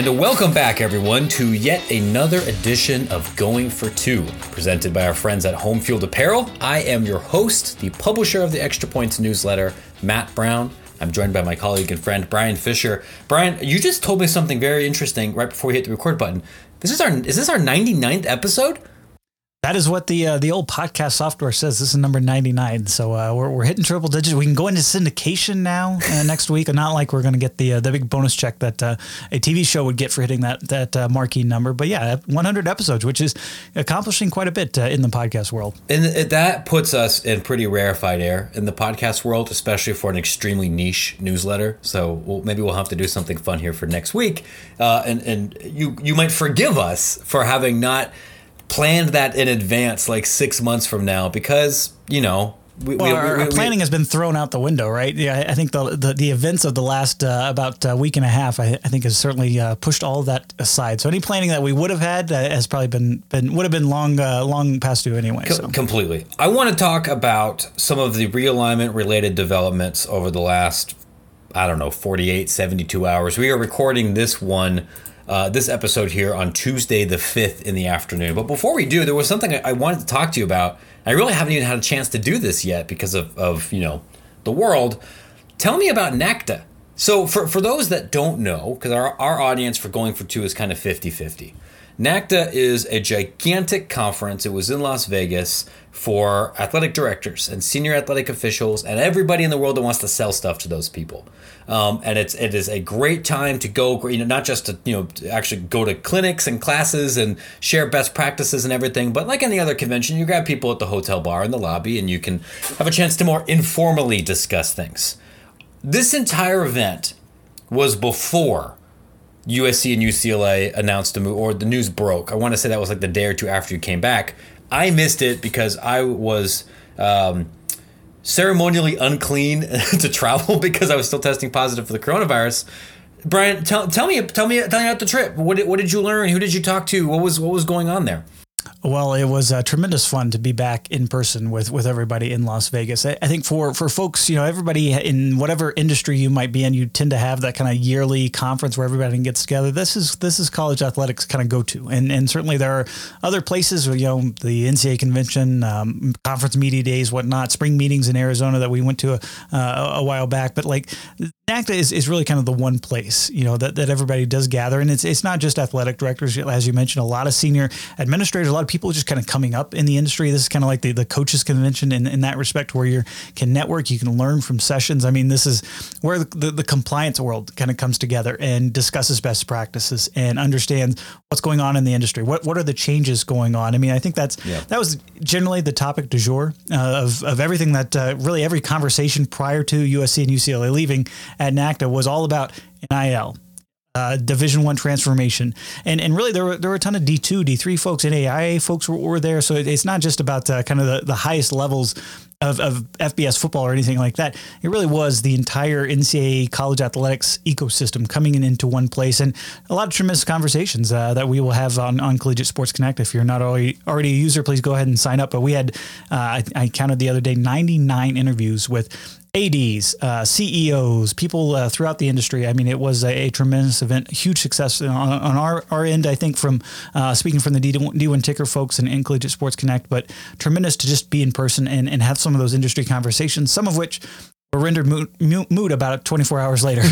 And welcome back, everyone, to yet another edition of Going for Two, presented by our friends at Home Field Apparel. I am your host, the publisher of the Extra Points newsletter, Matt Brown. I'm joined by my colleague and friend, Brian Fisher. Brian, you just told me something very interesting right before we hit the record button. Is this our 99th episode? That is what the old podcast software says. This is number 99, so we're hitting triple digits. We can go into syndication now next week, and not like we're going to get the big bonus check that a TV show would get for hitting that marquee number. But yeah, 100 episodes, which is accomplishing quite a bit in the podcast world. And that puts us in pretty rarefied air in the podcast world, especially for an extremely niche newsletter. So maybe we'll have to do something fun here for next week, and you might forgive us for having not planned that in advance, like 6 months from now, because, you know, our planning has been thrown out the window, right? Yeah, I think the events of the last about week and a half, I think, has certainly pushed all of that aside. So any planning that we would have had has probably would have been long past due anyway. Completely. I want to talk about some of the realignment related developments over the last, I don't know, 48, 72 hours. We are recording this one. This episode here on Tuesday the 5th in the afternoon. But before we do, there was something I wanted to talk to you about. I really haven't even had a chance to do this yet because of you know, the world. Tell me about NACDA. So for those that don't know, because our audience for Going for Two is kind of 50-50. NACDA is a gigantic conference. It was in Las Vegas for athletic directors and senior athletic officials and everybody in the world that wants to sell stuff to those people. And it is a great time to go, you know, not just to, you know, actually go to clinics and classes and share best practices and everything, but like any other convention, you grab people at the hotel bar in the lobby and you can have a chance to more informally discuss things. This entire event was before USC and UCLA announced the move, or the news broke. I want to say that was like the day or two after you came back. I missed it because I was ceremonially unclean to travel because I was still testing positive for the coronavirus. Brian, tell me about the trip. What did you learn? Who did you talk to? What was going on there? Well, it was tremendous fun to be back in person with everybody in Las Vegas. I think for folks, you know, everybody in whatever industry you might be in, you tend to have that kind of yearly conference where everybody gets together. This is college athletics kind of go-to. And certainly there are other places where, you know, the NCAA convention, conference media days, whatnot, spring meetings in Arizona that we went to a while back. But like NACDA is really kind of the one place, you know, that everybody does gather. And it's not just athletic directors. As you mentioned, a lot of senior administrators, a lot of people just kind of coming up in the industry. This is kind of like the coaches convention in that respect, where you can network, you can learn from sessions. I mean, this is where the compliance world kind of comes together and discusses best practices and understands what's going on in the industry. What are the changes going on? I mean, I think that was generally the topic du jour of everything that really every conversation prior to USC and UCLA leaving at NACDA was all about NIL. Division One transformation, and really there were a ton of D2, D3 folks, NAIA folks were there. So it's not just about kind of the highest levels of FBS football or anything like that. It really was the entire NCAA college athletics ecosystem coming into one place, and a lot of tremendous conversations that we will have on Collegiate Sports Connect. If you're not already a user, please go ahead and sign up. But we had, I counted the other day, 99 interviews with ADs, CEOs, people throughout the industry. I mean, it was a tremendous event, huge success on our end, I think, from speaking from the D1 Ticker folks and Collegiate Sports Connect, but tremendous to just be in person and have some of those industry conversations, some of which were rendered moot about 24 hours later.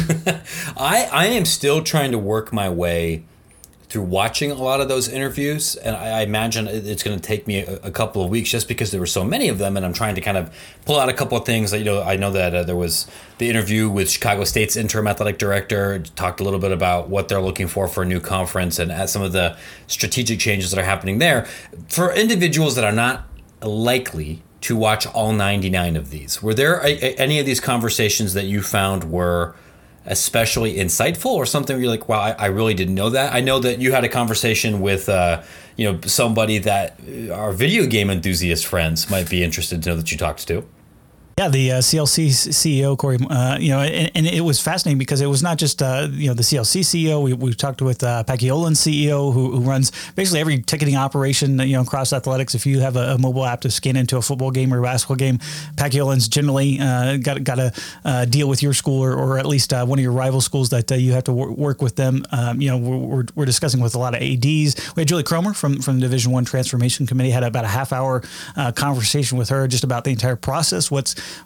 I am still trying to work my way through watching a lot of those interviews. And I imagine it's going to take me a couple of weeks just because there were so many of them. And I'm trying to kind of pull out a couple of things that, you know, I know that there was the interview with Chicago State's interim athletic director, talked a little bit about what they're looking for a new conference and some of the strategic changes that are happening there. For individuals that are not likely to watch all 99 of these, were there any of these conversations that you found were especially insightful, or something where you're like, wow, I really didn't know that? I know that you had a conversation with, you know, somebody that our video game enthusiast friends might be interested to know that you talked to. Yeah, the CLC CEO, Corey, and it was fascinating because it was not just, the CLC CEO. We talked with Paciolan CEO, who runs basically every ticketing operation, across athletics. If you have a mobile app to scan into a football game or a basketball game, Paciolan's generally got to deal with your school or at least one of your rival schools that you have to work with them. We're discussing with a lot of ADs. We had Julie Cromer from the Division One Transformation Committee, had about a half hour conversation with her just about the entire process,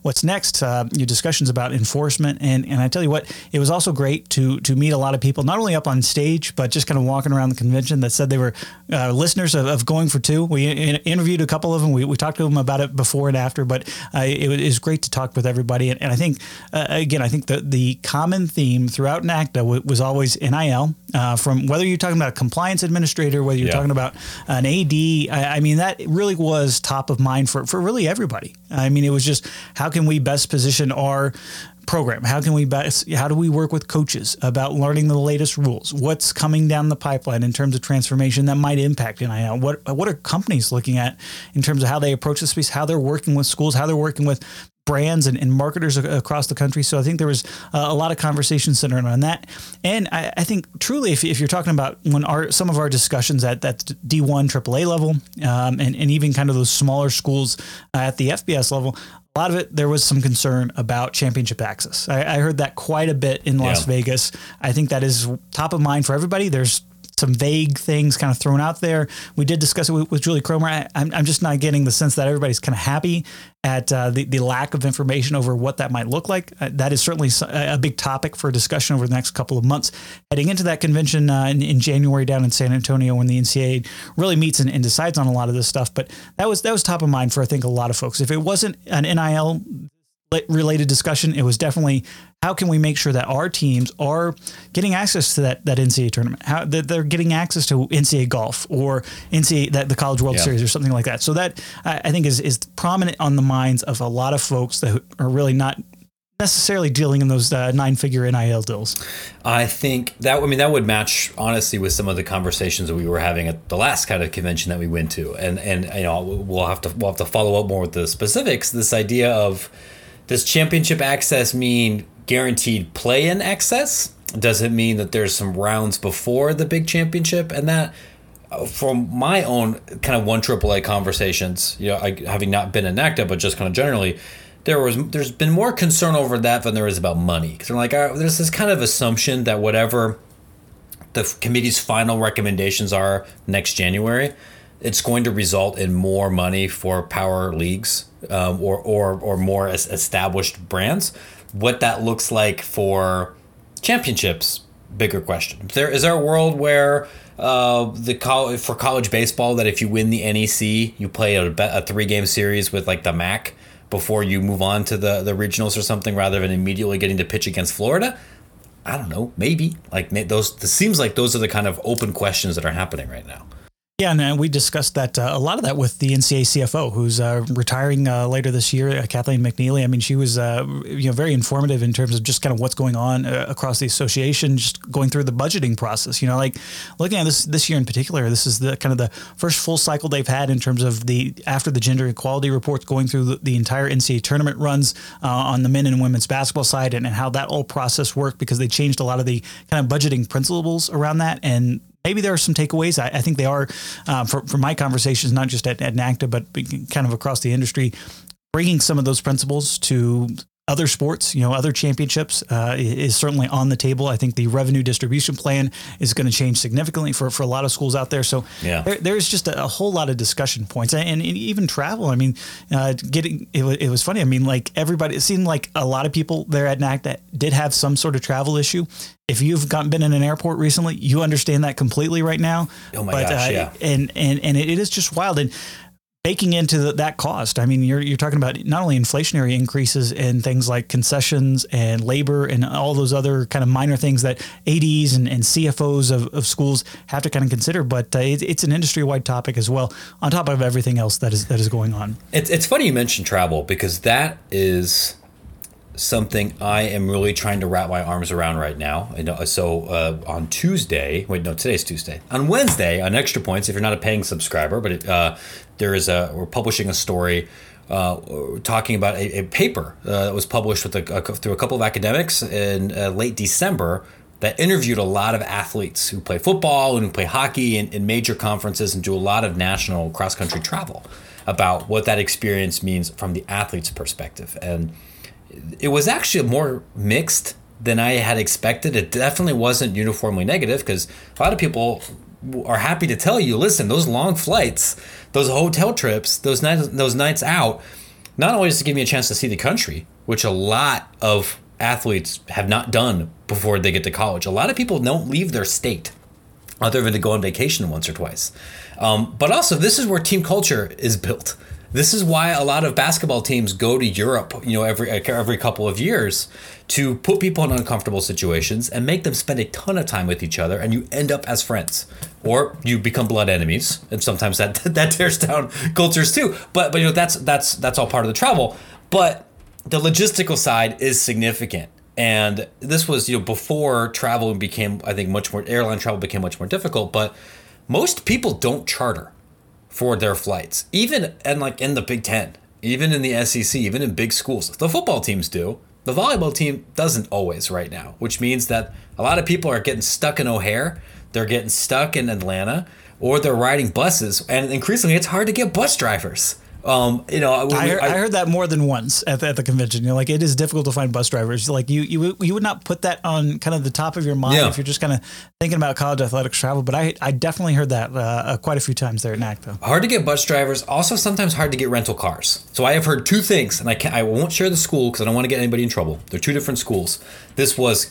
what's next, your discussions about enforcement. And I tell you what, it was also great to meet a lot of people, not only up on stage, but just kind of walking around the convention that said they were listeners of Going for Two. We interviewed a couple of them. We talked to them about it before and after, but it is great to talk with everybody. And I think, I think the common theme throughout NACDA was always NIL, from whether you're talking about a compliance administrator, whether you're talking about an AD. I mean, that really was top of mind for really everybody. I mean, it was just, how can we best position our program? How do we work with coaches about learning the latest rules? What's coming down the pipeline in terms of transformation that might impact NIL? What are companies looking at in terms of how they approach the space, how they're working with schools, how they're working with brands and marketers across the country. So I think there was a lot of conversation centered on that. And I think truly, if you're talking about some of our discussions at that D1 AAA level, and even kind of those smaller schools at the FBS level, a lot of it, there was some concern about championship access. I heard that quite a bit in Las Vegas. I think that is top of mind for everybody. There's some vague things kind of thrown out there. We did discuss it with Julie Cromer. I'm just not getting the sense that everybody's kind of happy at the lack of information over what that might look like. That is certainly a big topic for discussion over the next couple of months. Heading into that convention in January down in San Antonio, when the NCAA really meets and decides on a lot of this stuff. But that was top of mind for, I think, a lot of folks. If it wasn't an NIL related discussion, it was definitely, how can we make sure that our teams are getting access to that NCAA tournament, how that they're getting access to NCAA golf or NCAA the College World Series or something like that. So that I think is prominent on the minds of a lot of folks that are really not necessarily dealing in those nine-figure NIL deals. I think that would match honestly with some of the conversations that we were having at the last kind of convention that we went to, and we'll have to follow up more with the specifics. This idea of, does championship access mean guaranteed play-in access? Does it mean that there's some rounds before the big championship? And that, from my own kind of 1AAA conversations, having not been in NACDA, but just kind of generally, there's been more concern over that than there is about money. Because there's this kind of assumption that whatever the committee's final recommendations are next January, it's going to result in more money for power leagues or more established brands. What that looks like for championships, bigger question. Is there a world where for college baseball, that if you win the NEC, you play a 3-game series with like the MAC before you move on to the regionals or something, rather than immediately getting to pitch against Florida? I don't know, maybe. It seems like those are the kind of open questions that are happening right now. Yeah, and we discussed that a lot of that with the NCAA CFO, who's retiring later this year, Kathleen McNeely. I mean, she was very informative in terms of just kind of what's going on across the association, just going through the budgeting process. Looking at this year in particular, this is the kind of the first full cycle they've had in terms of after the gender equality reports, going through the entire NCAA tournament runs on the men and women's basketball side, and how that whole process worked, because they changed a lot of the kind of budgeting principles around that. And maybe there are some takeaways. I think they are, from my conversations, not just at NACDA, but kind of across the industry, bringing some of those principles to other sports, other championships is certainly on the table. I think the revenue distribution plan is going to change significantly for a lot of schools out there. So there's just a whole lot of discussion points, and even travel. I mean, it was funny. I mean, like everybody, it seemed like a lot of people there at NACDA that did have some sort of travel issue. If you've been in an airport recently, you understand that completely right now. Oh my gosh, yeah. And it is just wild. And baking into that cost, I mean, you're talking about not only inflationary increases in things like concessions and labor and all those other kind of minor things that ADs and CFOs of schools have to kind of consider, but it's an industry-wide topic as well, on top of everything else that is going on. It's funny you mentioned travel, because that is something I am really trying to wrap my arms around right now. On Tuesday, today's Tuesday. On Wednesday, on Extra Points, if you're not a paying subscriber, but we're publishing a story talking about a paper that was published with through a couple of academics in late December that interviewed a lot of athletes who play football and who play hockey in major conferences and do a lot of national cross-country travel about what that experience means from the athlete's perspective. And it was actually more mixed than I had expected. It definitely wasn't uniformly negative, because a lot of people are happy to tell you, listen, those long flights, those hotel trips, those nights out, not only does it give me a chance to see the country, which a lot of athletes have not done before they get to college. A lot of people don't leave their state other than to go on vacation once or twice. But also, this is where team culture is built. This is why a lot of basketball teams go to Europe, every couple of years, to put people in uncomfortable situations and make them spend a ton of time with each other, and you end up as friends, or you become blood enemies, and sometimes that tears down cultures too. But that's all part of the travel. But the logistical side is significant, and this was before travel became, I think, airline travel became much more difficult. But most people don't charter for their flights, in the Big Ten, even in the SEC, even in big schools. The football teams do. The volleyball team doesn't always right now, which means that a lot of people are getting stuck in O'Hare. They're getting stuck in Atlanta, or they're riding buses. And increasingly, it's hard to get bus drivers. I heard that more than once at the convention. It is difficult to find bus drivers. You would not put that on kind of the top of your mind if you're just kind of thinking about college athletics travel. But I definitely heard that quite a few times there at NACDA. Hard to get bus drivers. Also, sometimes hard to get rental cars. So I have heard two things, and I won't share the school because I don't want to get anybody in trouble. They're two different schools. This was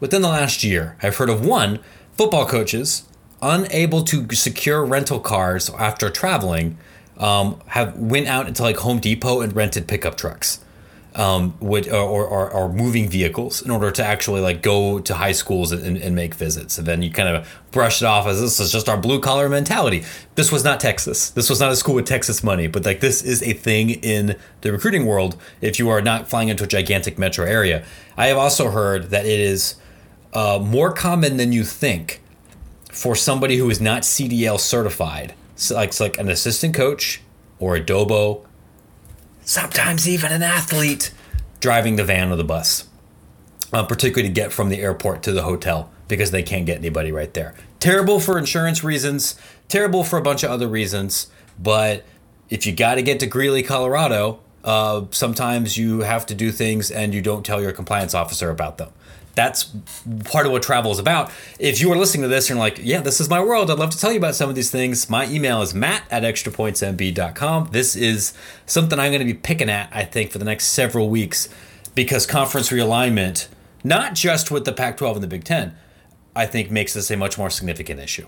within the last year. I've heard of one, football coaches unable to secure rental cars after traveling. Have went out into Home Depot and rented pickup trucks, or moving vehicles in order to actually go to high schools and make visits. And then you kind of brush it off as this is just our blue collar mentality. This was not Texas. This was not a school with Texas money, but this is a thing in the recruiting world. If you are not flying into a gigantic metro area, I have also heard that it is more common than you think for somebody who is not CDL certified. So it's an assistant coach or a dobo, sometimes even an athlete, driving the van or the bus, particularly to get from the airport to the hotel because they can't get anybody right there. Terrible for insurance reasons, terrible for a bunch of other reasons. But if you got to get to Greeley, Colorado, sometimes you have to do things and you don't tell your compliance officer about them. That's part of what travel is about. If you are listening to this and you're this is my world, I'd love to tell you about some of these things. My email is matt@extrapointsmb.com. This is something I'm going to be picking at, I think, for the next several weeks, because conference realignment, not just with the Pac-12 and the Big Ten, I think makes this a much more significant issue.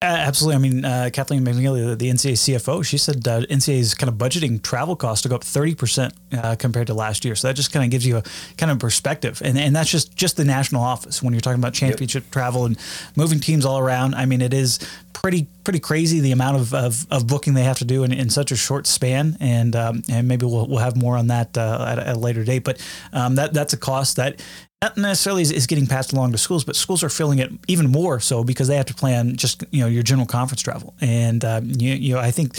Absolutely. Kathleen McNeely, the NCAA CFO, she said NCAA's kind of budgeting travel costs to go up 30% compared to last year. So that just kind of gives you a kind of perspective. And that's just the national office when you're talking about championship travel and moving teams all around. It is pretty crazy the amount of booking they have to do in such a short span. And maybe we'll have more on that at a later date. But that's a cost that not necessarily is getting passed along to schools, but schools are feeling it even more so because they have to plan just your general conference travel. And I think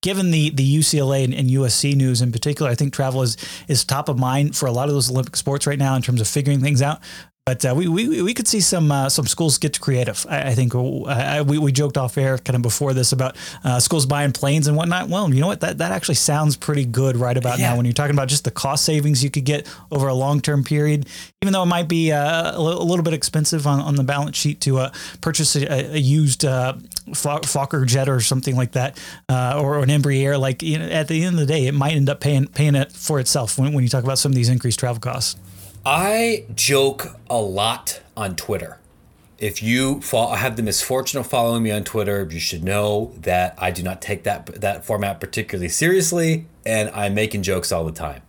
given the UCLA and USC news in particular, I think travel is top of mind for a lot of those Olympic sports right now in terms of figuring things out. But we could see some schools get creative. I think we joked off air kind of before this about schools buying planes and whatnot. Well, you know what? That actually sounds pretty good right about now when you're talking about just the cost savings you could get over a long-term period, even though it might be a little bit expensive on the balance sheet to purchase a used Fokker jet or something like that, or an Embraer. At the end of the day, it might end up paying it for itself when you talk about some of these increased travel costs. I joke a lot on Twitter. If you have the misfortune of following me on Twitter, you should know that I do not take that format particularly seriously, and I'm making jokes all the time.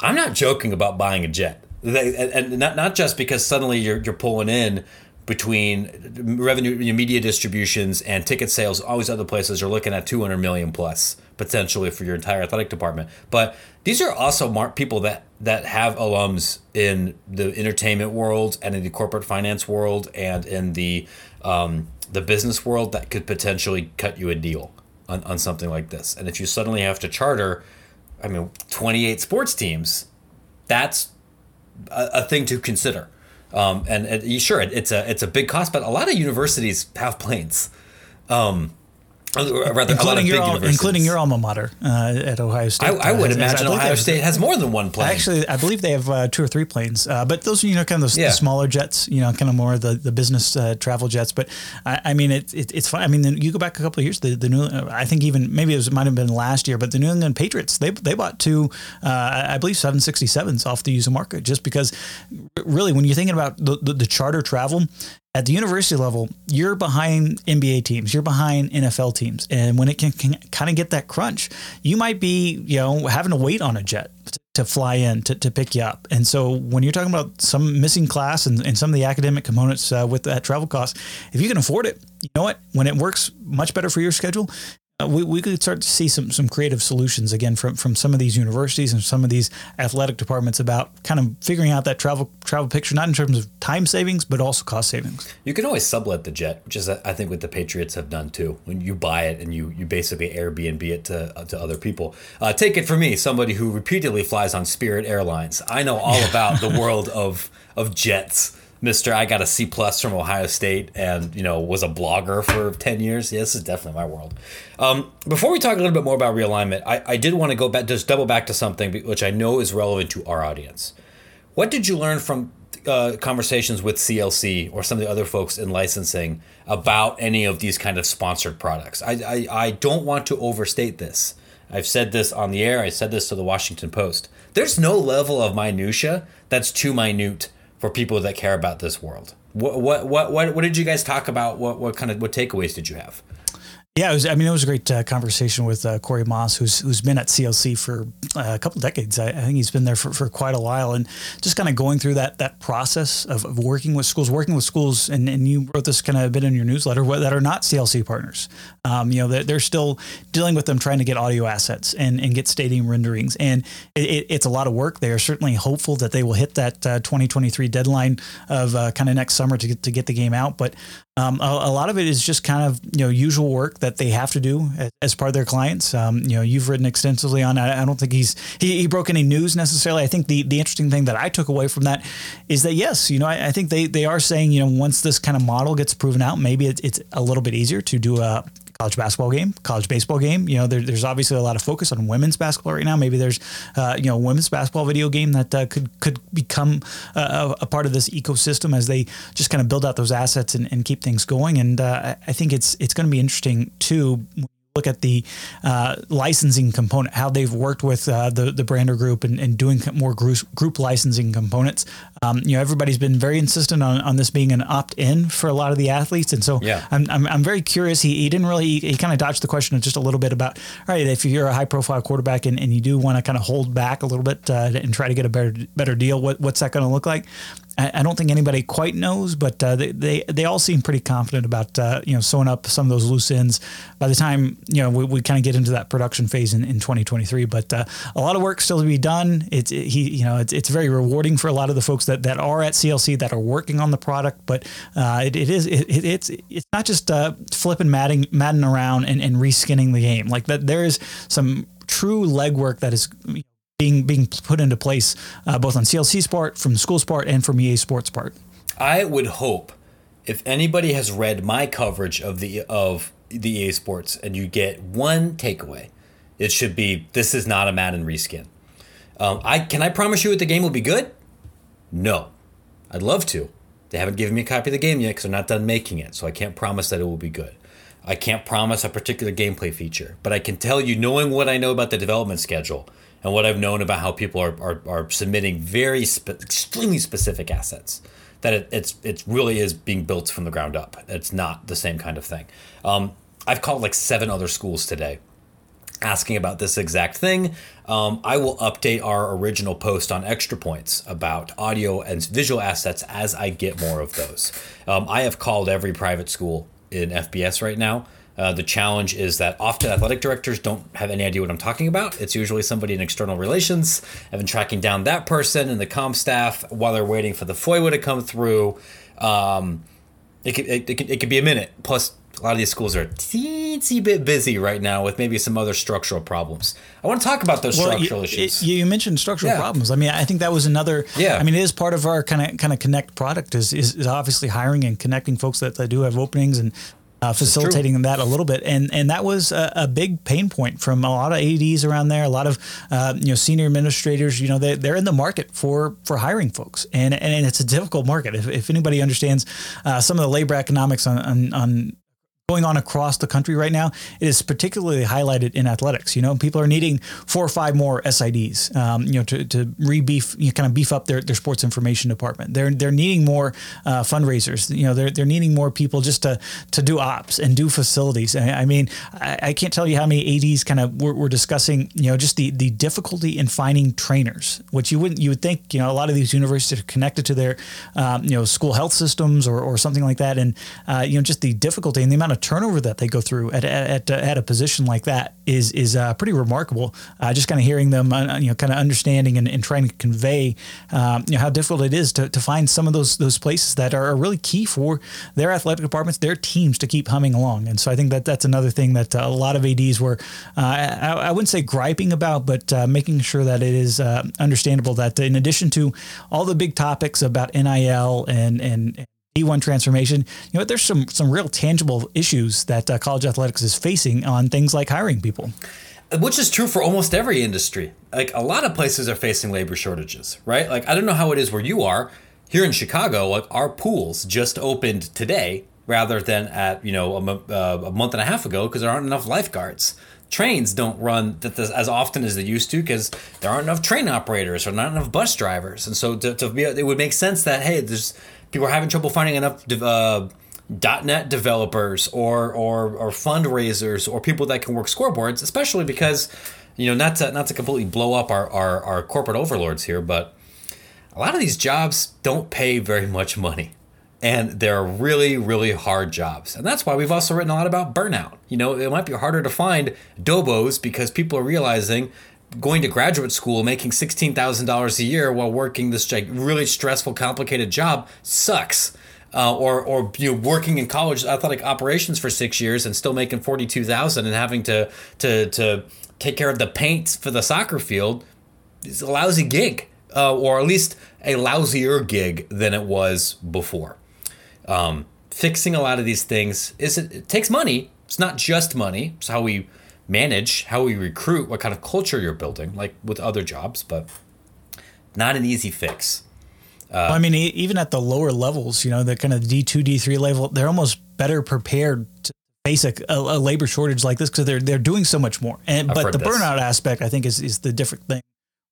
I'm not joking about buying a jet, and not just because suddenly you're pulling in between revenue, media distributions, and ticket sales. All these other places are looking at 200 million plus potentially for your entire athletic department. But these are also people that have alums in the entertainment world and in the corporate finance world and in the business world that could potentially cut you a deal on something like this. And if you suddenly have to charter, 28 sports teams, that's a thing to consider. And sure, it's a big cost, but a lot of universities have planes. Including your alma mater at Ohio State. I would imagine Ohio State has more than one plane. Actually, I believe they have 2 or 3 planes. But those are kind of those the smaller jets, kind of more the business travel jets. But it's fine. You go back a couple of years. The New England, I think even maybe it might have been last year, but the New England Patriots they bought 2, I believe 767s off the used market just because really when you're thinking about the charter travel. At the university level, you're behind NBA teams, you're behind NFL teams. And when it can kind of get that crunch, you might be, having to wait on a jet to fly in to pick you up. And so when you're talking about some missing class and some of the academic components with that travel cost, if you can afford it, you know what? When it works much better for your schedule, we could start to see some creative solutions again from some of these universities and some of these athletic departments about kind of figuring out that travel picture, not in terms of time savings, but also cost savings. You can always sublet the jet, which is, I think, what the Patriots have done, too. When you buy it and you basically Airbnb it to other people. Take it from me, somebody who repeatedly flies on Spirit Airlines. I know all about the world of jets. Mr. I got a C+ from Ohio State and, was a blogger for 10 years. Yeah, this is definitely my world. Before we talk a little bit more about realignment, I did want to go back, just double back to something which I know is relevant to our audience. What did you learn from conversations with CLC or some of the other folks in licensing about any of these kind of sponsored products? I don't want to overstate this. I've said this on the air. I said this to the Washington Post. There's no level of minutia that's too minute for people that care about this world. What did you guys talk about? What takeaways did you have? Yeah, it was a great conversation with Corey Moss, who's been at CLC for a couple of decades. I think he's been there for quite a while, and just kind of going through that process of working with schools, and you wrote this kind of a bit in your newsletter that are not CLC partners. They're still dealing with them, trying to get audio assets and get stadium renderings, and it's a lot of work. They are certainly hopeful that they will hit that 2023 deadline of kind of next summer to get the game out, but. A lot of it is just kind of, usual work that they have to do as part of their clients. You've written extensively on, I don't think he broke any news necessarily. I think the interesting thing that I took away from that is that, yes, I think they are saying, once this kind of model gets proven out, maybe it's a little bit easier to do a college basketball game, college baseball game. There's obviously a lot of focus on women's basketball right now. Maybe there's, a women's basketball video game that could become a part of this ecosystem as they just kind of build out those assets and keep things going. And I think it's going to be interesting too. Look at the licensing component, how they've worked with the Brander Group and doing more group licensing components. Everybody's been very insistent on this being an opt-in for a lot of the athletes, and so yeah. I'm very curious. He didn't really he kind of dodged the question just a little bit about, all right, if you're a high-profile quarterback and you do want to kind of hold back a little bit and try to get a better deal, what's that going to look like? I don't think anybody quite knows, but they all seem pretty confident about sewing up some of those loose ends by the time we kind of get into that production phase in 2023. But a lot of work still to be done. It's very rewarding for a lot of the folks that are at CLC that are working on the product. But it's not just flipping Madden around and reskinning the game like that. There is some true legwork that is. Being put into place both on CLC's part, from the school's part, and from EA Sports' part. I would hope if anybody has read my coverage of the EA Sports and you get one takeaway, it should be this is not a Madden reskin. Can I promise you that the game will be good? No. I'd love to. They haven't given me a copy of the game yet because they're not done making it, so I can't promise that it will be good. I can't promise a particular gameplay feature, but I can tell you, knowing what I know about the development schedule, and what I've known about how people are submitting very extremely specific assets, that it really is being built from the ground up. It's not the same kind of thing. I've called 7 other schools today asking about this exact thing. I will update our original post on Extra Points about audio and visual assets as I get more of those. I have called every private school in FBS right now. The challenge is that often athletic directors don't have any idea what I'm talking about. It's usually somebody in external relations. I've been tracking down that person and the comm staff while they're waiting for the FOIA to come through. It could be a minute. Plus, a lot of these schools are a teensy bit busy right now with maybe some other structural problems. I want to talk about those structural issues. You mentioned structural problems. I mean, I think that was another. Yeah. I mean, it is part of our kind of Connect product is obviously hiring and connecting folks that do have openings and facilitating that a little bit. And that was a big pain point from a lot of ADs around there, a lot of senior administrators. They're in the market for hiring folks. And it's a difficult market. If anybody understands some of the labor economics on going on across the country right now, it is particularly highlighted in athletics. People are needing 4 or 5 more SIDs, to beef up their sports information department. They're needing more fundraisers. They're needing more people just to do ops and do facilities. I mean, I can't tell you how many ADs were discussing, just the difficulty in finding trainers, which you would think, a lot of these universities are connected to their, school health systems or something like that. And, just the difficulty and the amount of turnover that they go through at a position like that is pretty remarkable. Just kind of hearing them, understanding and trying to convey, how difficult it is to find some of those places that are really key for their athletic departments, their teams to keep humming along. And so I think that's another thing that a lot of ADs were, I wouldn't say griping about, but making sure that it is understandable that in addition to all the big topics about NIL and D1 transformation, there's some real tangible issues that college athletics is facing on things like hiring people, which is true for almost every industry. Like a lot of places are facing labor shortages, right? Like I don't know how it is where you are here in Chicago. Like our pools just opened today, rather than at a month and a half ago because there aren't enough lifeguards. Trains don't run as often as they used to because there aren't enough train operators or not enough bus drivers, and so it would make sense that there's people are having trouble finding enough .NET developers or fundraisers or people that can work scoreboards, especially because not to completely blow up our corporate overlords here, but a lot of these jobs don't pay very much money. And they're really, really hard jobs. And that's why we've also written a lot about burnout. It might be harder to find dobos because people are realizing going to graduate school, making $16,000 a year while working this really stressful, complicated job sucks. Or working in college athletic operations for 6 years and still making $42,000 and having to take care of the paint for the soccer field is a lousy gig, or at least a lousier gig than it was before. Fixing a lot of these things it takes money. It's not just money. It's how we manage, how we recruit, what kind of culture you're building, like with other jobs, but not an easy fix. I mean, even at the lower levels, the kind of D2, D3 level, they're almost better prepared to basic a labor shortage like this because they're doing so much more. But the burnout aspect, I think, is the different thing.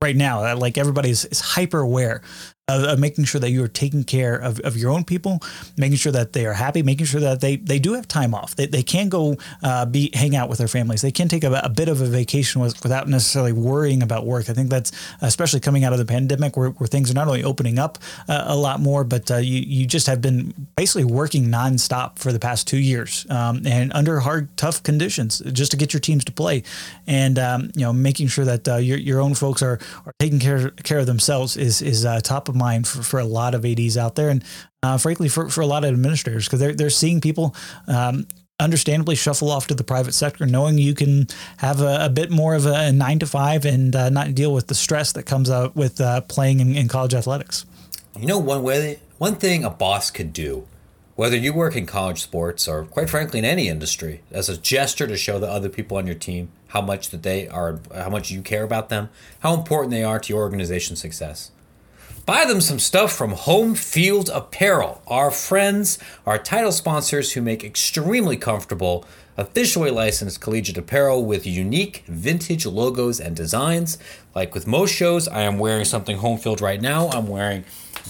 Right now, like everybody is hyper aware of making sure that you are taking care of your own people, making sure that they are happy, making sure that they do have time off. They can go hang out with their families. They can take a bit of a vacation without necessarily worrying about work. I think that's especially coming out of the pandemic where things are not only opening up a lot more, but you just have been basically working nonstop for the past 2 years and under hard, tough conditions just to get your teams to play. And, making sure that your own folks are taking care of themselves is top of mind for a lot of ADs out there, and frankly for a lot of administrators, because they're seeing people understandably shuffle off to the private sector, knowing you can have a bit more of a 9-to-5 and not deal with the stress that comes out with playing in college athletics. One thing a boss could do, whether you work in college sports or quite frankly in any industry, as a gesture to show the other people on your team how much you care about them, how important they are to your organization's success. Buy them some stuff from Home Field Apparel, our friends, our title sponsors who make extremely comfortable, officially licensed collegiate apparel with unique vintage logos and designs. Like with most shows, I am wearing something Home Field right now. I'm wearing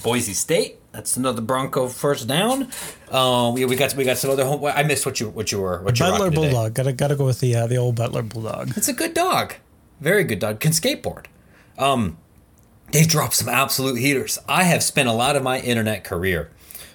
Boise State. That's another Bronco first down. We got some other home. I missed what you were Butler Bulldog. Gotta go with the old Butler Bulldog. It's a good dog, very good dog. Can skateboard. They've dropped some absolute heaters. I have spent a lot of my internet career,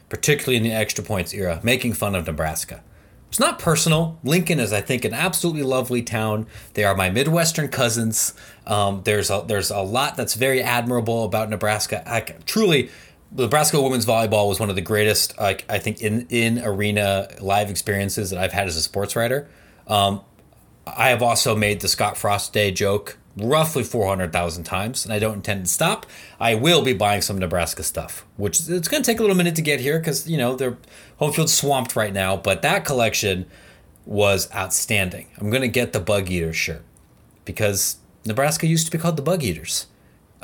particularly in the Extra Points era, making fun of Nebraska. It's not personal. Lincoln is, I think, an absolutely lovely town. They are my Midwestern cousins. There's a lot that's very admirable about Nebraska. Truly, Nebraska women's volleyball was one of the greatest, I think, in arena live experiences that I've had as a sports writer. I have also made the Scott Frost Day joke roughly 400,000 times, and I don't intend to stop. I will be buying some Nebraska stuff, which it's going to take a little minute to get here because, you know, their home field's swamped right now. But that collection was outstanding. I'm going to get the Bug Eater shirt because Nebraska used to be called the Bug Eaters,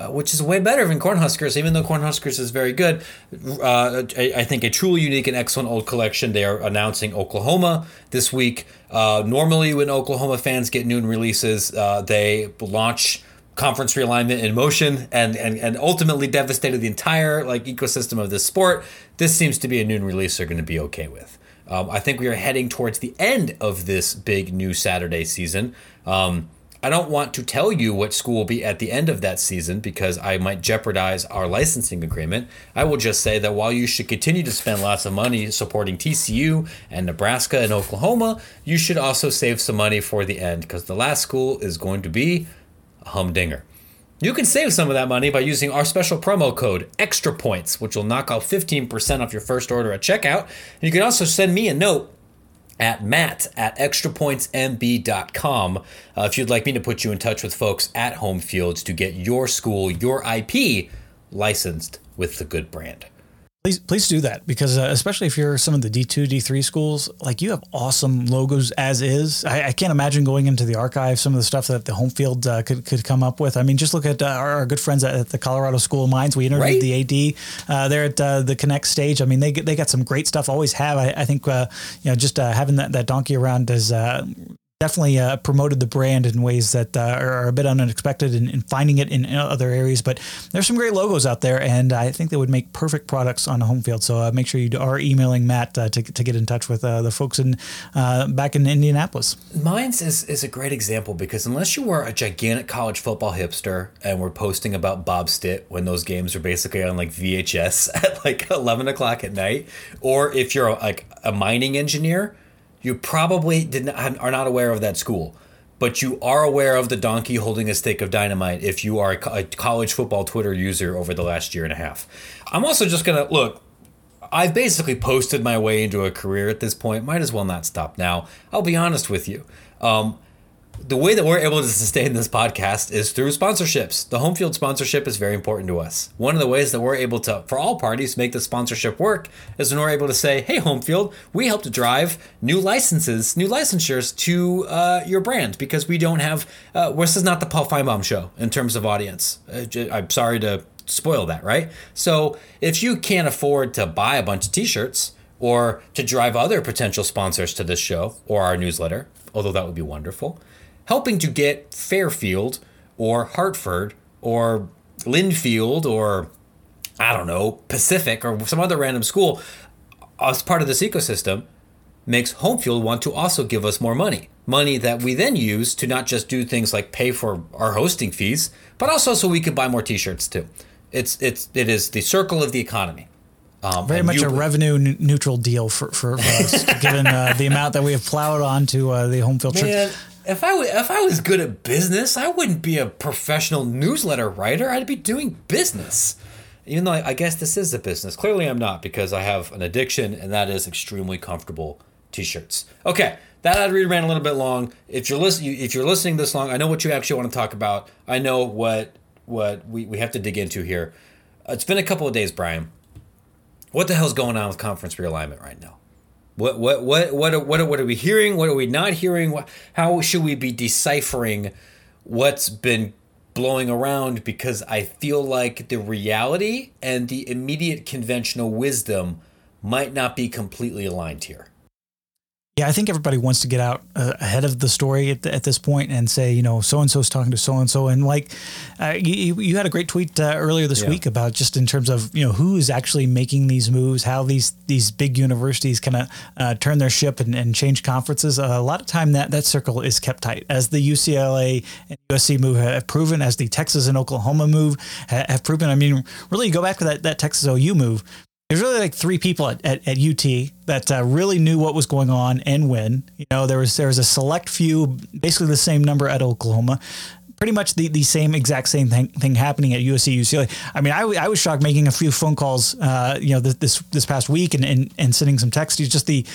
which is way better than Cornhuskers, even though Cornhuskers is very good. I think a truly unique and excellent old collection. They are announcing Oklahoma this week. Normally when Oklahoma fans get new releases, they launch conference realignment in motion and ultimately devastated the entire ecosystem of this sport. This seems to be a new release they're going to be okay with. I think we are heading towards the end of this big new Saturday season. I don't want to tell you what school will be at the end of that season because I might jeopardize our licensing agreement. I will just say that while you should continue to spend lots of money supporting TCU and Nebraska and Oklahoma, you should also save some money for the end because the last school is going to be a humdinger. You can save some of that money by using our special promo code, Extra Points, which will knock off 15% off your first order at checkout. And you can also send me a note at matt@extrapointsmb.com if you'd like me to put you in touch with folks at Home Fields to get your school, your IP, licensed with the good brand. Please do that because especially if you're some of the D2, D3 schools, you have awesome logos as is. I can't imagine going into the archive, some of the stuff that the Home Field could come up with. I mean, just look at our good friends at the Colorado School of Mines. We interviewed the AD there at the Connect stage. I mean, they got some great stuff. Always have. I think just having that donkey around is definitely promoted the brand in ways that are a bit unexpected and finding it in other areas. But there's some great logos out there, and I think they would make perfect products on Home Field. So make sure you are emailing Matt to get in touch with the folks back in Indianapolis. Mines is a great example because unless you were a gigantic college football hipster and were posting about Bob Stitt when those games are basically on VHS at 11 o'clock at night, or if you're a mining engineer, you probably are not aware of that school, but you are aware of the donkey holding a stick of dynamite if you are a college football Twitter user over the last year and a half. I'm also just going to look. I've basically posted my way into a career at this point. Might as well not stop now. I'll be honest with you. The way that we're able to sustain this podcast is through sponsorships. The Home Field sponsorship is very important to us. One of the ways that we're able to, for all parties, make the sponsorship work is when we're able to say, hey, Home Field, we help to drive new licenses, new licensures to your brand because we don't have, this is not the Paul Feinbaum show in terms of audience. I'm sorry to spoil that, right? So if you can't afford to buy a bunch of t-shirts or to drive other potential sponsors to this show or our newsletter, although that would be wonderful, helping to get Fairfield or Hartford or Linfield or, I don't know, Pacific or some other random school as part of this ecosystem makes Home Field want to also give us more money. Money that we then use to not just do things like pay for our hosting fees, but also so we can buy more t-shirts too. It is the circle of the economy. Very much a revenue neutral deal for us, given the amount that we have plowed onto the Home Field trip. If I was good at business, I wouldn't be a professional newsletter writer. I'd be doing business, even though I guess this is a business. Clearly, I'm not because I have an addiction, and that is extremely comfortable t-shirts. Okay, that ad read ran a little bit long. If you're listening this long, I know what you actually want to talk about. I know what we have to dig into here. It's been a couple of days, Brian. What the hell's going on with conference realignment right now? What are we hearing? What are we not hearing? How should we be deciphering what's been blowing around? Because I feel like the reality and the immediate conventional wisdom might not be completely aligned here. Yeah, I think everybody wants to get out ahead of the story at this point and say, so-and-so's talking to so-and-so. And you had a great tweet earlier this week about just in terms of, who is actually making these moves, how these big universities kind of turn their ship and change conferences. A lot of time that circle is kept tight, as the UCLA and USC move have proven, as the Texas and Oklahoma move have proven. I mean, really go back to that Texas OU move. There's really like three people at UT that really knew what was going on and when. You know, there was a select few, basically the same number at Oklahoma. Pretty much the same thing happening at USC, UCLA. I mean, I was shocked making a few phone calls, this past week and sending some texts. Just the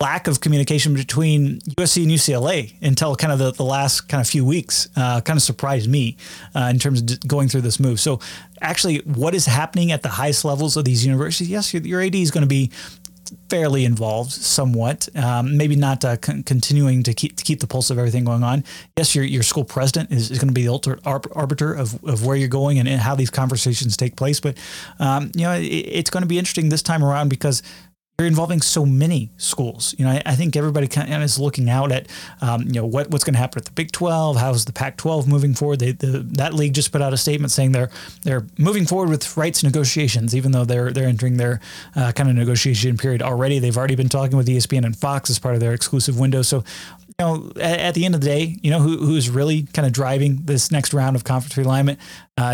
lack of communication between USC and UCLA until kind of the last kind of few weeks kind of surprised me in terms of going through this move. So actually, what is happening at the highest levels of these universities? Yes, your AD is going to be fairly involved somewhat, maybe not continuing to keep the pulse of everything going on. Yes, your school president is going to be the ultimate arbiter of where you're going and how these conversations take place. But, it's going to be interesting this time around because you're involving so many schools. You know, I think everybody kind of is looking out at, what's going to happen at the Big 12. How's the Pac-12 moving forward? That league just put out a statement saying they're moving forward with rights negotiations, even though they're entering their kind of negotiation period already. They've already been talking with ESPN and Fox as part of their exclusive window. So, at the end of the day, who's really kind of driving this next round of conference realignment.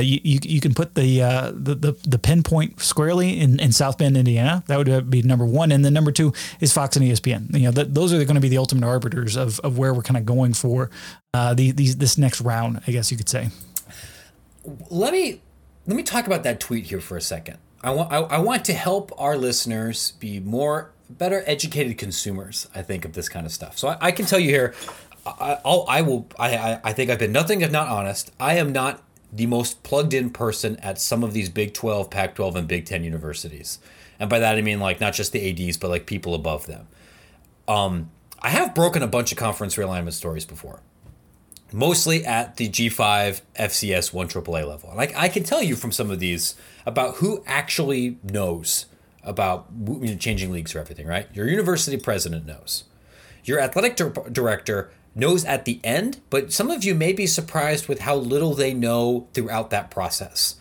You can put the pinpoint squarely in South Bend, Indiana. That would be number one, and then number two is Fox and ESPN. Those are going to be the ultimate arbiters of where we're kind of going for this next round, I guess you could say. Let me talk about that tweet here for a second. I want to help our listeners be better educated consumers, I think, of this kind of stuff. So I can tell you here, I think I've been nothing if not honest. I am not the most plugged in person at some of these Big 12, Pac-12, and Big 10 universities. And by that, I mean, like, not just the ADs, but like people above them. I have broken a bunch of conference realignment stories before, mostly at the G5, FCS, 1AAA level. And I can tell you from some of these about who actually knows about changing leagues or everything, right? Your university president knows. Your athletic director knows at the end, but some of you may be surprised with how little they know throughout that process.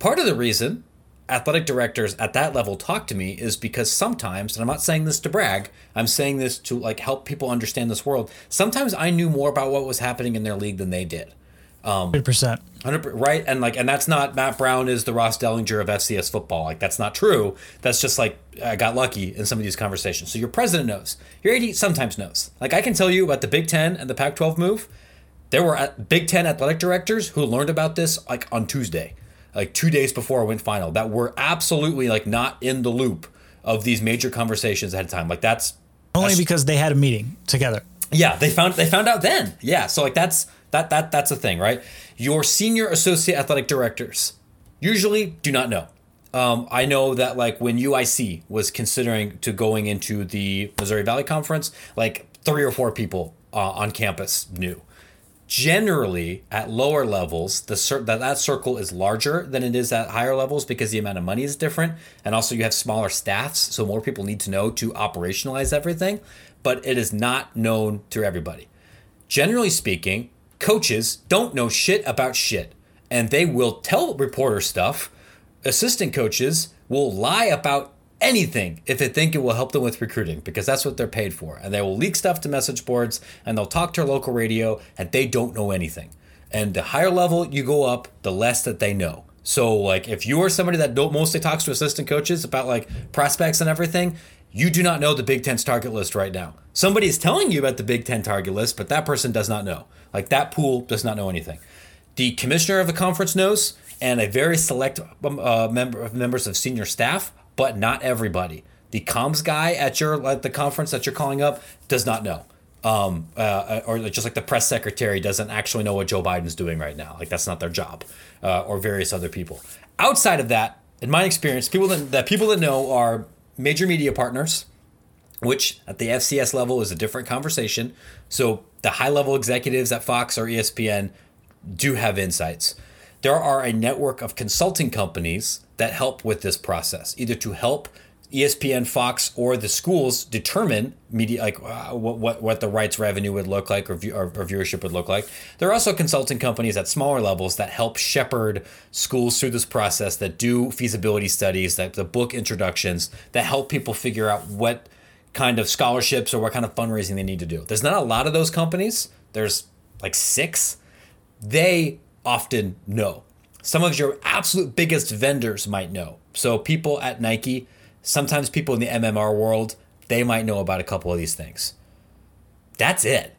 Part of the reason athletic directors at that level talk to me is because sometimes, and I'm not saying this to brag, I'm saying this to like help people understand this world. Sometimes I knew more about what was happening in their league than they did. 100%. Right. And that's not Matt Brown is the Ross Dellinger of FCS football. Like, that's not true. That's just like, I got lucky in some of these conversations. So your president knows, your AD sometimes knows. Like, I can tell you about the Big 10 and the Pac-12 move. There were Big 10 athletic directors who learned about this like on Tuesday, like 2 days before I went final, that were absolutely like not in the loop of these major conversations ahead of time. Like, that's only because they had a meeting together. Yeah. They found out then. Yeah. So like, that's a thing, right? Your senior associate athletic directors usually do not know. I know that like when UIC was considering going into the Missouri Valley Conference, like 3 or 4 people on campus knew. Generally, at lower levels, that circle is larger than it is at higher levels because the amount of money is different, and also you have smaller staffs, so more people need to know to operationalize everything. But it is not known to everybody. Generally speaking, coaches don't know shit about shit, and they will tell reporter stuff. Assistant coaches will lie about anything if they think it will help them with recruiting, because that's what they're paid for. And they will leak stuff to message boards, and they'll talk to local radio, and they don't know anything. And the higher level you go up, the less that they know. So like if you are somebody that mostly talks to assistant coaches about like prospects and everything, you do not know the Big Ten's target list right now. Somebody is telling you about the Big Ten target list, but that person does not know. Like that pool does not know anything. The commissioner of the conference knows, and a very select members of senior staff, but not everybody. The comms guy at the conference that you're calling up does not know. Or just like the press secretary doesn't actually know what Joe Biden's doing right now. Like that's not their job, or various other people. Outside of that, in my experience, people that know are major media partners, which at the FCS level is a different conversation. So the high-level executives at Fox or ESPN do have insights. There are a network of consulting companies that help with this process, either to help ESPN, Fox, or the schools determine media, like what the rights revenue would look like or viewership would look like. There are also consulting companies at smaller levels that help shepherd schools through this process, that do feasibility studies, that the book introductions, that help people figure out what kind of scholarships or what kind of fundraising they need to do. There's not a lot of those companies. There's like 6. They often know. Some of your absolute biggest vendors might know. So people at Nike Sometimes people in the MMR world, they might know about a couple of these things. That's it.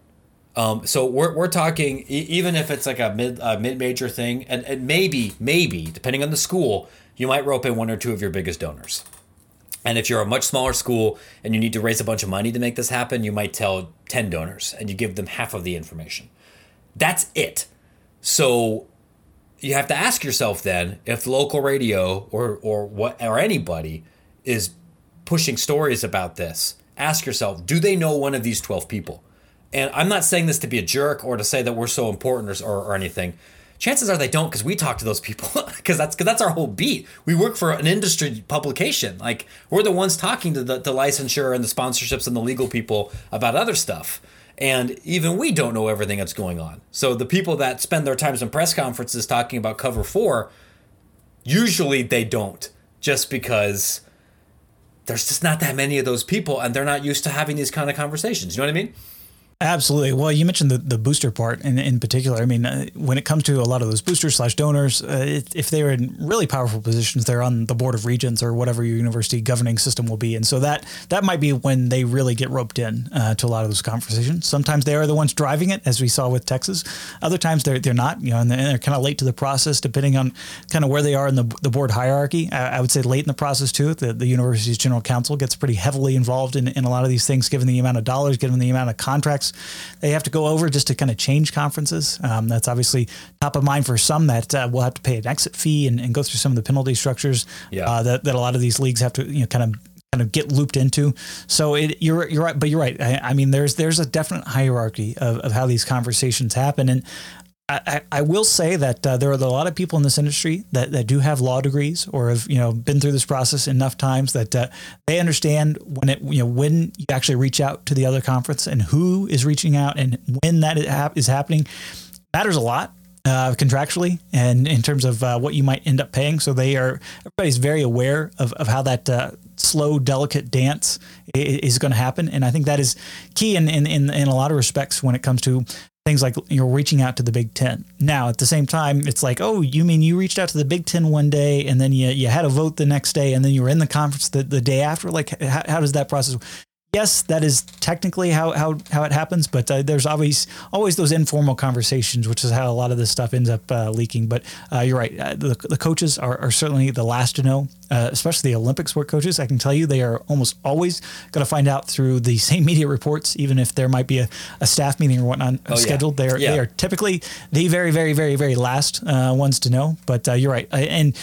So we're talking, even if it's like a mid-major thing, and maybe, depending on the school, you might rope in one or two of your biggest donors. And if you're a much smaller school and you need to raise a bunch of money to make this happen, you might tell 10 donors and you give them half of the information. That's it. So you have to ask yourself then if local radio or anybody is pushing stories about this, ask yourself, do they know one of these 12 people? And I'm not saying this to be a jerk or to say that we're so important or anything. Chances are they don't, because we talk to those people because that's our whole beat. We work for an industry publication. Like, we're the ones talking to the licensure and the sponsorships and the legal people about other stuff. And even we don't know everything that's going on. So the people that spend their times in press conferences talking about Cover 4, usually they don't, just because there's just not that many of those people and they're not used to having these kind of conversations. You know what I mean? Absolutely. Well, you mentioned the booster part in particular. I mean, when it comes to a lot of those boosters/donors, if they're in really powerful positions, they're on the board of regents or whatever your university governing system will be. And so that might be when they really get roped in to a lot of those conversations. Sometimes they are the ones driving it, as we saw with Texas. Other times they're not, you know, and they're kind of late to the process, depending on kind of where they are in the board hierarchy. I would say late in the process, too. The university's general counsel gets pretty heavily involved in a lot of these things, given the amount of dollars, given the amount of contracts they have to go over just to kind of change conferences. That's obviously top of mind for some that will have to pay an exit fee and go through some of the penalty structures that a lot of these leagues have to, you know, kind of get looped into. So you're right, but you're right. I mean, there's a definite hierarchy of how these conversations happen. And I will say that there are a lot of people in this industry that do have law degrees or have, you know, been through this process enough times that they understand when you actually reach out to the other conference and who is reaching out and when that is happening matters a lot contractually and in terms of what you might end up paying. So everybody's very aware of how that slow, delicate dance is going to happen. And I think that is key in a lot of respects when it comes to things like you're reaching out to the Big Ten. Now, at the same time, it's like, oh, you mean you reached out to the Big Ten one day and then you had a vote the next day and then you were in the conference the day after? Like, how does that process work? Yes, that is technically how it happens, but there's always those informal conversations, which is how a lot of this stuff ends up leaking. But you're right. The coaches are certainly the last to know, especially the Olympic sport coaches. I can tell you they are almost always going to find out through the same media reports, even if there might be a staff meeting or whatnot scheduled. Yeah. They are typically the very, very, very, very last ones to know. But you're right. And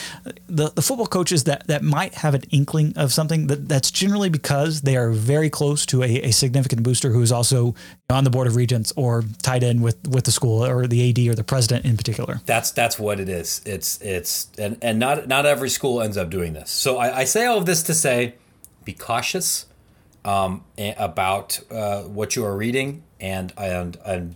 the football coaches that might have an inkling of something, that's generally because they are very close to a significant booster who is also on the board of regents or tied in with the school or the AD or the president in particular. That's what it is. It's and not every school ends up doing this. So I say all of this to say, be cautious about what you are reading and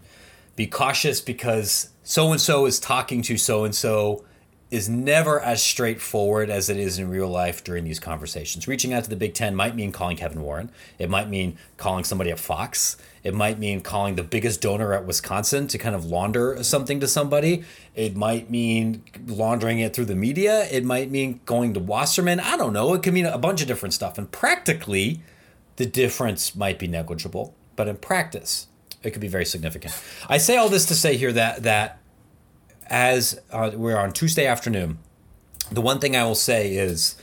be cautious because so-and-so is talking to so-and-so is never as straightforward as it is in real life during these conversations. Reaching out to the Big Ten might mean calling Kevin Warren. It might mean calling somebody at Fox. It might mean calling the biggest donor at Wisconsin to kind of launder something to somebody. It might mean laundering it through the media. It might mean going to Wasserman. I don't know. It could mean a bunch of different stuff. And practically, the difference might be negligible. But in practice, it could be very significant. I say all this to say here that as we're on Tuesday afternoon, the one thing I will say is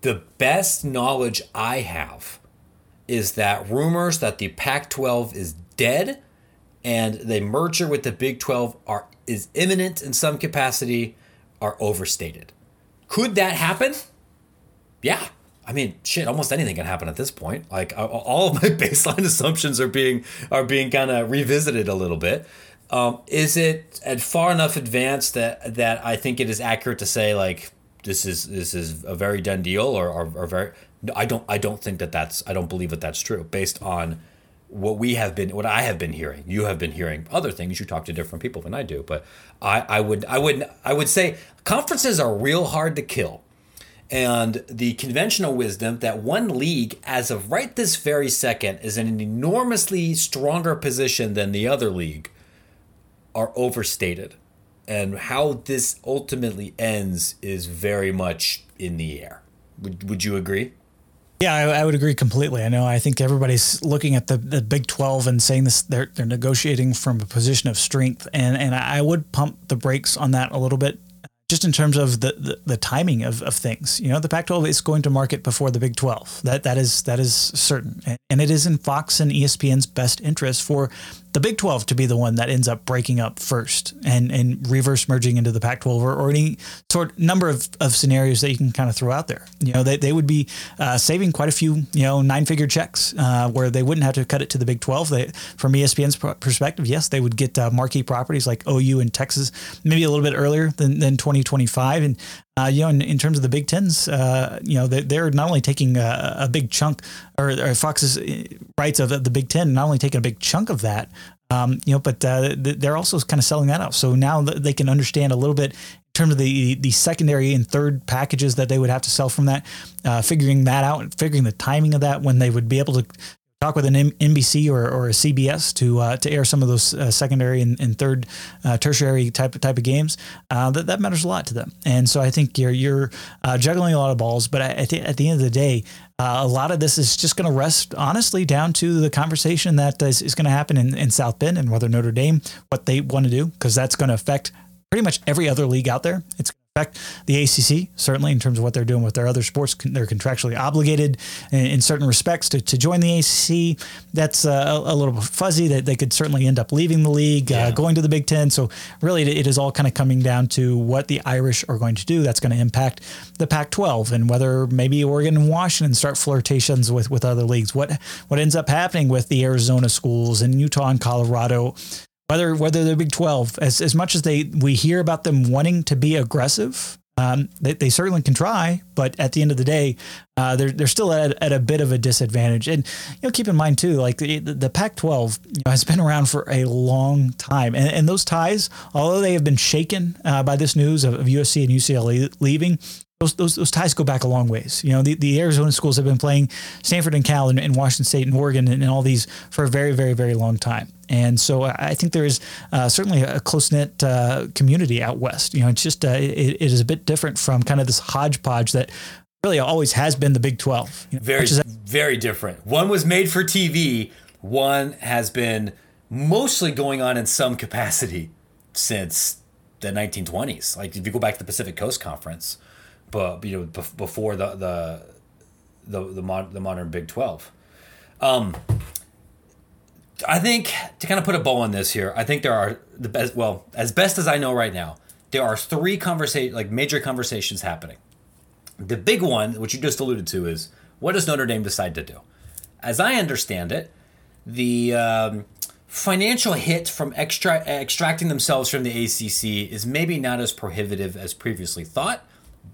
the best knowledge I have is that rumors that the Pac-12 is dead and the merger with the Big 12 is imminent in some capacity are overstated. Could that happen? Yeah. I mean, shit, almost anything can happen at this point. Like, all of my baseline assumptions are being kind of revisited a little bit. Is it at far enough advanced that I think it is accurate to say like this is a very done deal or very? I don't believe that's true based on what I have been hearing. You have been hearing other things. You talk to different people than I do, but I would say conferences are real hard to kill, and the conventional wisdom that one league as of right this very second is in an enormously stronger position than the other league are overstated, and how this ultimately ends is very much in the air. Would you agree? Yeah, I would agree completely. I know. I think everybody's looking at the Big 12 and saying this, they're negotiating from a position of strength. And I would pump the brakes on that a little bit, just in terms of the timing of things. You know, the Pac-12 is going to market before the Big 12. That is certain. And it is in Fox and ESPN's best interest for the Big 12 to be the one that ends up breaking up first and reverse merging into the Pac-12 or any sort number of scenarios that you can kind of throw out there. You know, they would be saving quite a few, you know, 9-figure checks where they wouldn't have to cut it to the Big 12. From ESPN's perspective, yes, they would get marquee properties like OU and Texas maybe a little bit earlier than 2025. And, you know, in terms of the Big Tens, you know, they're not only taking a big chunk, or Fox's rights of the Big Ten, not only taking a big chunk of that, you know, but they're also kind of selling that out. So now they can understand a little bit in terms of the secondary and third packages that they would have to sell from that, figuring that out and figuring the timing of that when they would be able to talk with an NBC or a CBS to air some of those secondary and third tertiary type of games that matters a lot to them. And so I think you're juggling a lot of balls, but at the end of the day, a lot of this is just going to rest, honestly, down to the conversation that is going to happen in South Bend and whether Notre Dame, what they want to do, because that's going to affect pretty much every other league out there. It's affect the ACC, certainly, in terms of what they're doing with their other sports. They're contractually obligated in certain respects to join the ACC. That's a little bit fuzzy. That they could certainly end up leaving the league, going to the Big Ten. So really, it is all kind of coming down to what the Irish are going to do. That's going to impact the Pac-12 and whether maybe Oregon and Washington start flirtations with other leagues. What ends up happening with the Arizona schools and Utah and Colorado. Whether they're Big 12, as much as we hear about them wanting to be aggressive, they certainly can try. But at the end of the day, they're still at a bit of a disadvantage. And you know, keep in mind too, like the Pac-12, you know, has been around for a long time, and those ties, although they have been shaken by this news of USC and UCLA leaving. Those ties go back a long ways. You know, the Arizona schools have been playing Stanford and Cal and Washington State and Oregon and all these for a very, very, very long time. And so I think there is certainly a close-knit community out West. You know, it's just it is a bit different from kind of this hodgepodge that really always has been the Big 12. You know, very different. One was made for TV. One has been mostly going on in some capacity since the 1920s. Like if you go back to the Pacific Coast Conference. But you know, before the modern Big 12, I think to kind of put a bow on this here, I think there are the best. Well, as best as I know right now, there are three major conversations happening. The big one, which you just alluded to, is what does Notre Dame decide to do? As I understand it, the financial hit from extracting themselves from the ACC is maybe not as prohibitive as previously thought.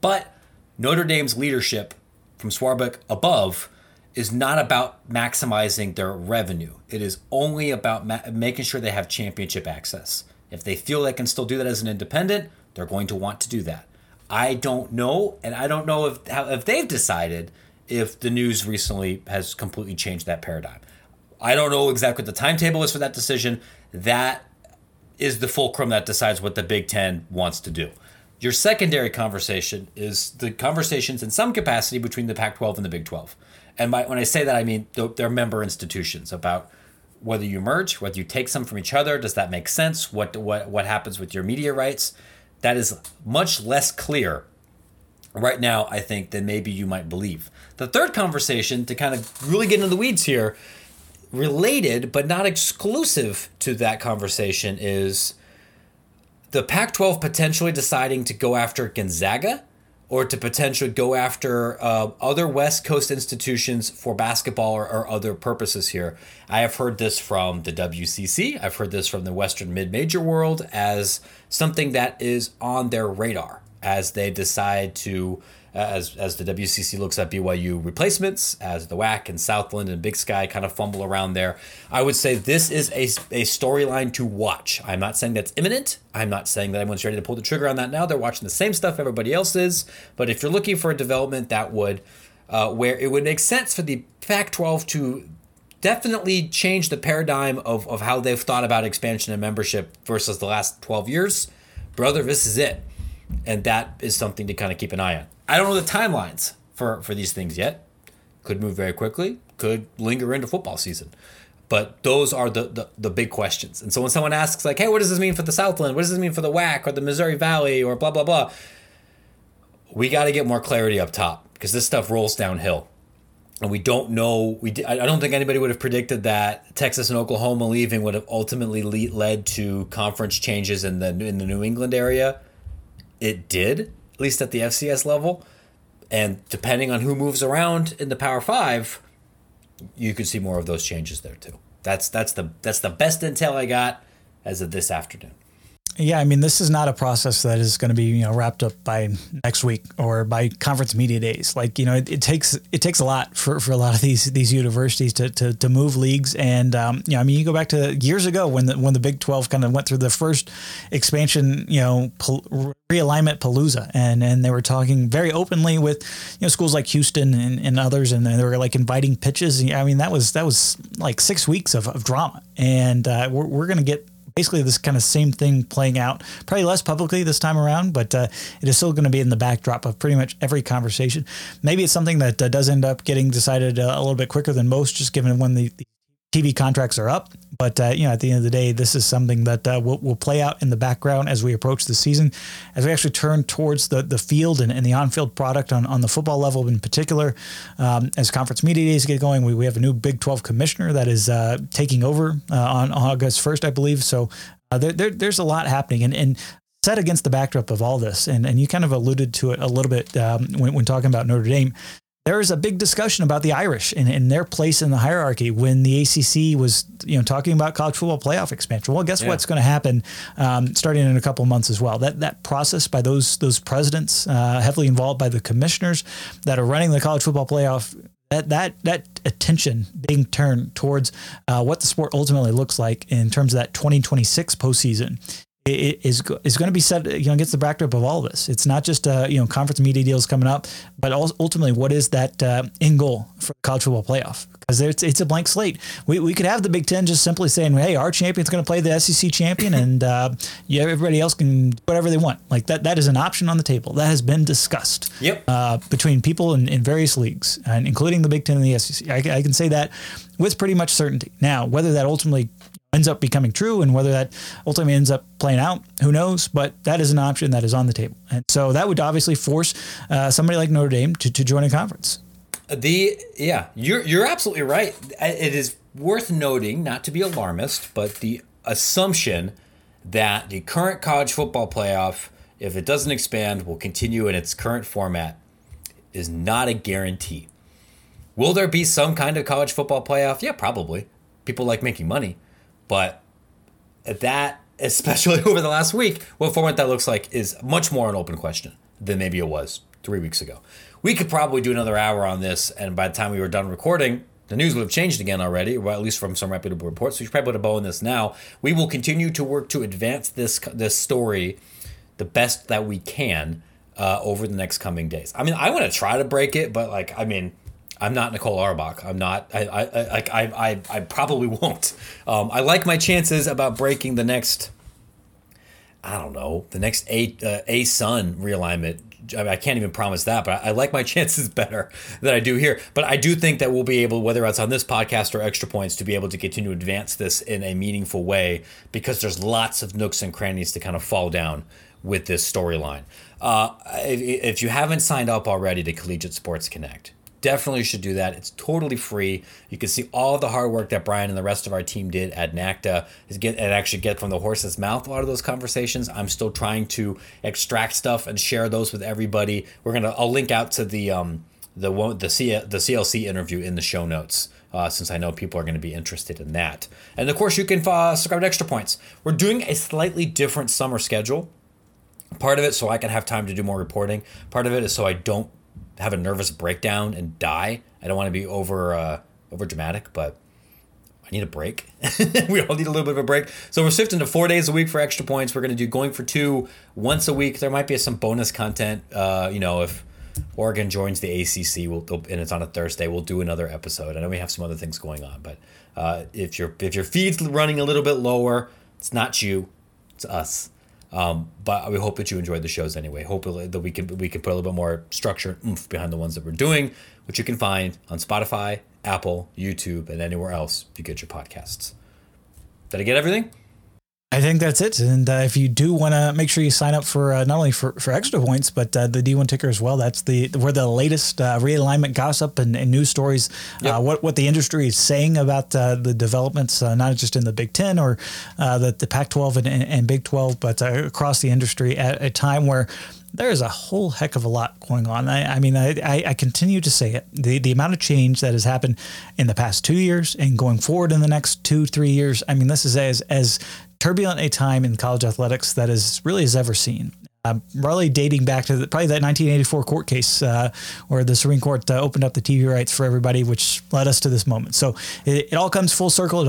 But Notre Dame's leadership from Swarbrick above is not about maximizing their revenue. It is only about making sure they have championship access. If they feel they can still do that as an independent, they're going to want to do that. I don't know, and I don't know if they've decided if the news recently has completely changed that paradigm. I don't know exactly what the timetable is for that decision. That is the fulcrum that decides what the Big Ten wants to do. Your secondary conversation is the conversations in some capacity between the Pac-12 and the Big 12. And when I say that, I mean their member institutions, about whether you merge, whether you take some from each other. Does that make sense? What happens with your media rights? That is much less clear right now, I think, than maybe you might believe. The third conversation, to kind of really get into the weeds here, related but not exclusive to that conversation, is the Pac-12 potentially deciding to go after Gonzaga or to potentially go after other West Coast institutions for basketball or other purposes here. I have heard this from the WCC. I've heard this from the Western mid-major world as something that is on their radar as they decide to, as the WCC looks at BYU replacements, as the WAC and Southland and Big Sky kind of fumble around there. I would say this is a storyline to watch. I'm not saying that's imminent. I'm not saying that everyone's ready to pull the trigger on that now. They're watching the same stuff everybody else is. But if you're looking for a development that would, where it would make sense for the Pac-12 to definitely change the paradigm of how they've thought about expansion and membership versus the last 12 years, brother, this is it. And that is something to kind of keep an eye on. I don't know the timelines for these things yet. Could move very quickly, could linger into football season. But those are the big questions. And so when someone asks, like, hey, what does this mean for the Southland? What does this mean for the WAC or the Missouri Valley or blah, blah, blah? We got to get more clarity up top because this stuff rolls downhill. And we don't know. I don't think anybody would have predicted that Texas and Oklahoma leaving would have ultimately led to conference changes in the New England area. It did, at least at the FCS level. And depending on who moves around in the Power Five, you could see more of those changes there too. That's the best intel I got as of this afternoon. Yeah, I mean, this is not a process that is going to be, wrapped up by next week or by conference media days. Like, it takes a lot for a lot of these universities to move leagues. And, you go back to years ago when the Big 12 kind of went through the first expansion, realignment palooza. And they were talking very openly with, schools like Houston and others. And they were like inviting pitches. I mean, that was like 6 weeks of drama. And we're going to get basically this kind of same thing playing out, probably less publicly this time around, but it is still going to be in the backdrop of pretty much every conversation. Maybe it's something that does end up getting decided a little bit quicker than most, just given when the TV contracts are up. But, at the end of the day, this is something that will play out in the background as we approach the season, as we actually turn towards the field and the on-field product on the football level in particular. As conference media days get going, we have a new Big 12 commissioner that is taking over on August 1st, I believe. So there's a lot happening. And set against the backdrop of all this, and you kind of alluded to it a little bit when talking about Notre Dame, there is a big discussion about the Irish and their place in the hierarchy when the ACC was, talking about college football playoff expansion. Well, guess what's going to happen starting in a couple of months as well. That process by those presidents, heavily involved by the commissioners that are running the college football playoff. That attention being turned towards what the sport ultimately looks like in terms of that 2026 postseason. It is going to be set, against the backdrop of all of this. It's not just, conference media deals coming up, but also ultimately what is that end goal for the college football playoff? Because it's a blank slate. We could have the Big Ten just simply saying, hey, our champion's going to play the SEC champion and everybody else can do whatever they want. Like that is an option on the table. That has been discussed between people in various leagues, and including the Big Ten and the SEC. I can say that with pretty much certainty. Now, whether that ultimately ends up becoming true and whether that ultimately ends up playing out, who knows, but that is an option that is on the table. And so that would obviously force somebody like Notre Dame to join a conference. You're absolutely right. It is worth noting, not to be alarmist, but the assumption that the current college football playoff, if it doesn't expand, will continue in its current format is not a guarantee. Will there be some kind of college football playoff? Yeah, probably. People like making money. But that, especially over the last week, what format that looks like is much more an open question than maybe it was 3 weeks ago. We could probably do another hour on this, and by the time we were done recording, the news would have changed again already, or at least from some reputable reports. So you should probably put a bow on this now. We will continue to work to advance this story the best that we can over the next coming days. I mean, I want to try to break it, but I'm not Nicole Auerbach. I'm not. I probably won't. I like my chances about breaking the next. I don't know. The next ASUN realignment. I mean, I can't even promise that, but I like my chances better than I do here. But I do think that we'll be able, whether it's on this podcast or Extra Points, to be able to continue to advance this in a meaningful way because there's lots of nooks and crannies to kind of fall down with this storyline. If you haven't signed up already to Collegiate Sports Connect, definitely should do that. It's totally free. You can see all the hard work that Brian and the rest of our team did at NACDA and actually get from the horse's mouth a lot of those conversations. I'm still trying to extract stuff and share those with everybody. I'll link out to the CLC interview in the show notes since I know people are going to be interested in that. And of course, you can subscribe to Extra Points. We're doing a slightly different summer schedule. Part of it so I can have time to do more reporting. Part of it is so I don't have a nervous breakdown and die. I don't want to be over dramatic, but I need a break. We all need a little bit of a break. So we're shifting to 4 days a week for Extra Points. We're going to do Going for Two once a week. There might be some bonus content. If Oregon joins the ACC and it's on a Thursday, we'll do another episode. I know we have some other things going on, but if your feed's running a little bit lower, it's not you, it's us. But we hope that you enjoyed the shows anyway. Hopefully that we can put a little bit more structure and oomph behind the ones that we're doing, which you can find on Spotify, Apple, YouTube, and anywhere else you get your podcasts. Did I get everything? I think that's it. And if you do want to, make sure you sign up for not only for Extra Points, but the D1 Ticker as well. That's where the latest realignment gossip and news stories, yep. What the industry is saying about the developments, not just in the Big Ten or the Pac-12 and Big 12, but across the industry at a time where there is a whole heck of a lot going on. I mean, I continue to say it. The amount of change that has happened in the past 2 years and going forward in the next 2-3 years, I mean, this is as turbulent a time in college athletics that is really as ever seen. Really dating back to probably that 1984 court case where the Supreme Court opened up the TV rights for everybody, which led us to this moment. So it all comes full circle. It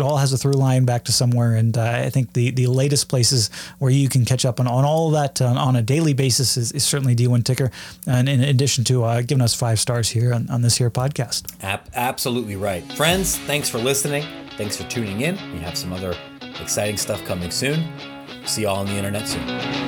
all has a through line back to somewhere. And I think the latest places where you can catch up on all of that on a daily basis is certainly D1 Ticker. And in addition to giving us 5 stars here on this here podcast. Absolutely right. Friends, thanks for listening. Thanks for tuning in. We have some other exciting stuff coming soon. See y'all on the internet soon.